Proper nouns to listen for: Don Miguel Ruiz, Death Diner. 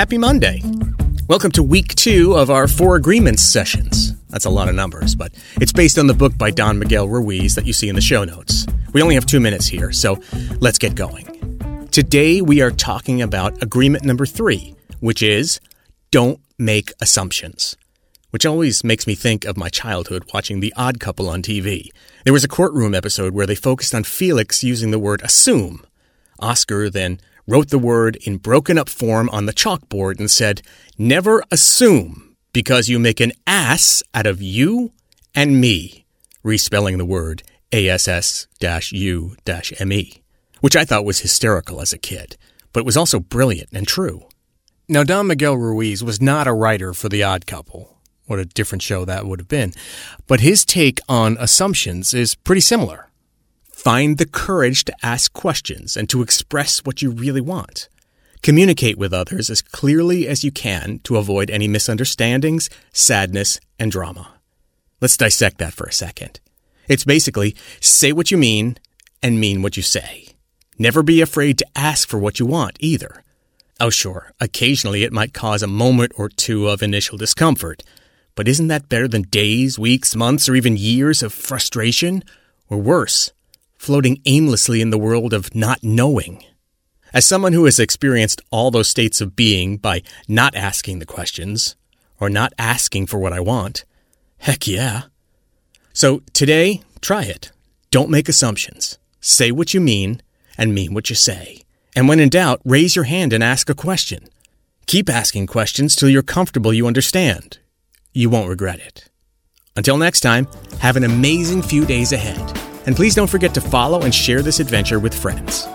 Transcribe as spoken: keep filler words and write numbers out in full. Happy Monday. Welcome to week two of our Four Agreements sessions. That's a lot of numbers, but it's based on the book by Don Miguel Ruiz that you see in the show notes. We only have two minutes here, so let's get going. Today we are talking about agreement number three, which is don't make assumptions, which always makes me think of my childhood watching The Odd Couple on T V. There was a courtroom episode where they focused on Felix using the word assume. Oscar then wrote the word in broken up form on the chalkboard and said, "Never assume, because you make an ass out of you and me," respelling the word A S S U M E, which I thought was hysterical as a kid, but was also brilliant and true. Now, Don Miguel Ruiz was not a writer for The Odd Couple. What a different show that would have been. But his take on assumptions is pretty similar. Find the courage to ask questions and to express what you really want. Communicate with others as clearly as you can to avoid any misunderstandings, sadness, and drama. Let's dissect that for a second. It's basically say what you mean and mean what you say. Never be afraid to ask for what you want either. Oh, sure, occasionally it might cause a moment or two of initial discomfort. But isn't that better than days, weeks, months, or even years of frustration? Or worse, floating aimlessly in the world of not knowing. As someone who has experienced all those states of being by not asking the questions, or not asking for what I want, heck yeah. So today, try it. Don't make assumptions. Say what you mean, and mean what you say. And when in doubt, raise your hand and ask a question. Keep asking questions till you're comfortable you understand. You won't regret it. Until next time, have an amazing few days ahead. And please don't forget to follow and share this adventure with friends.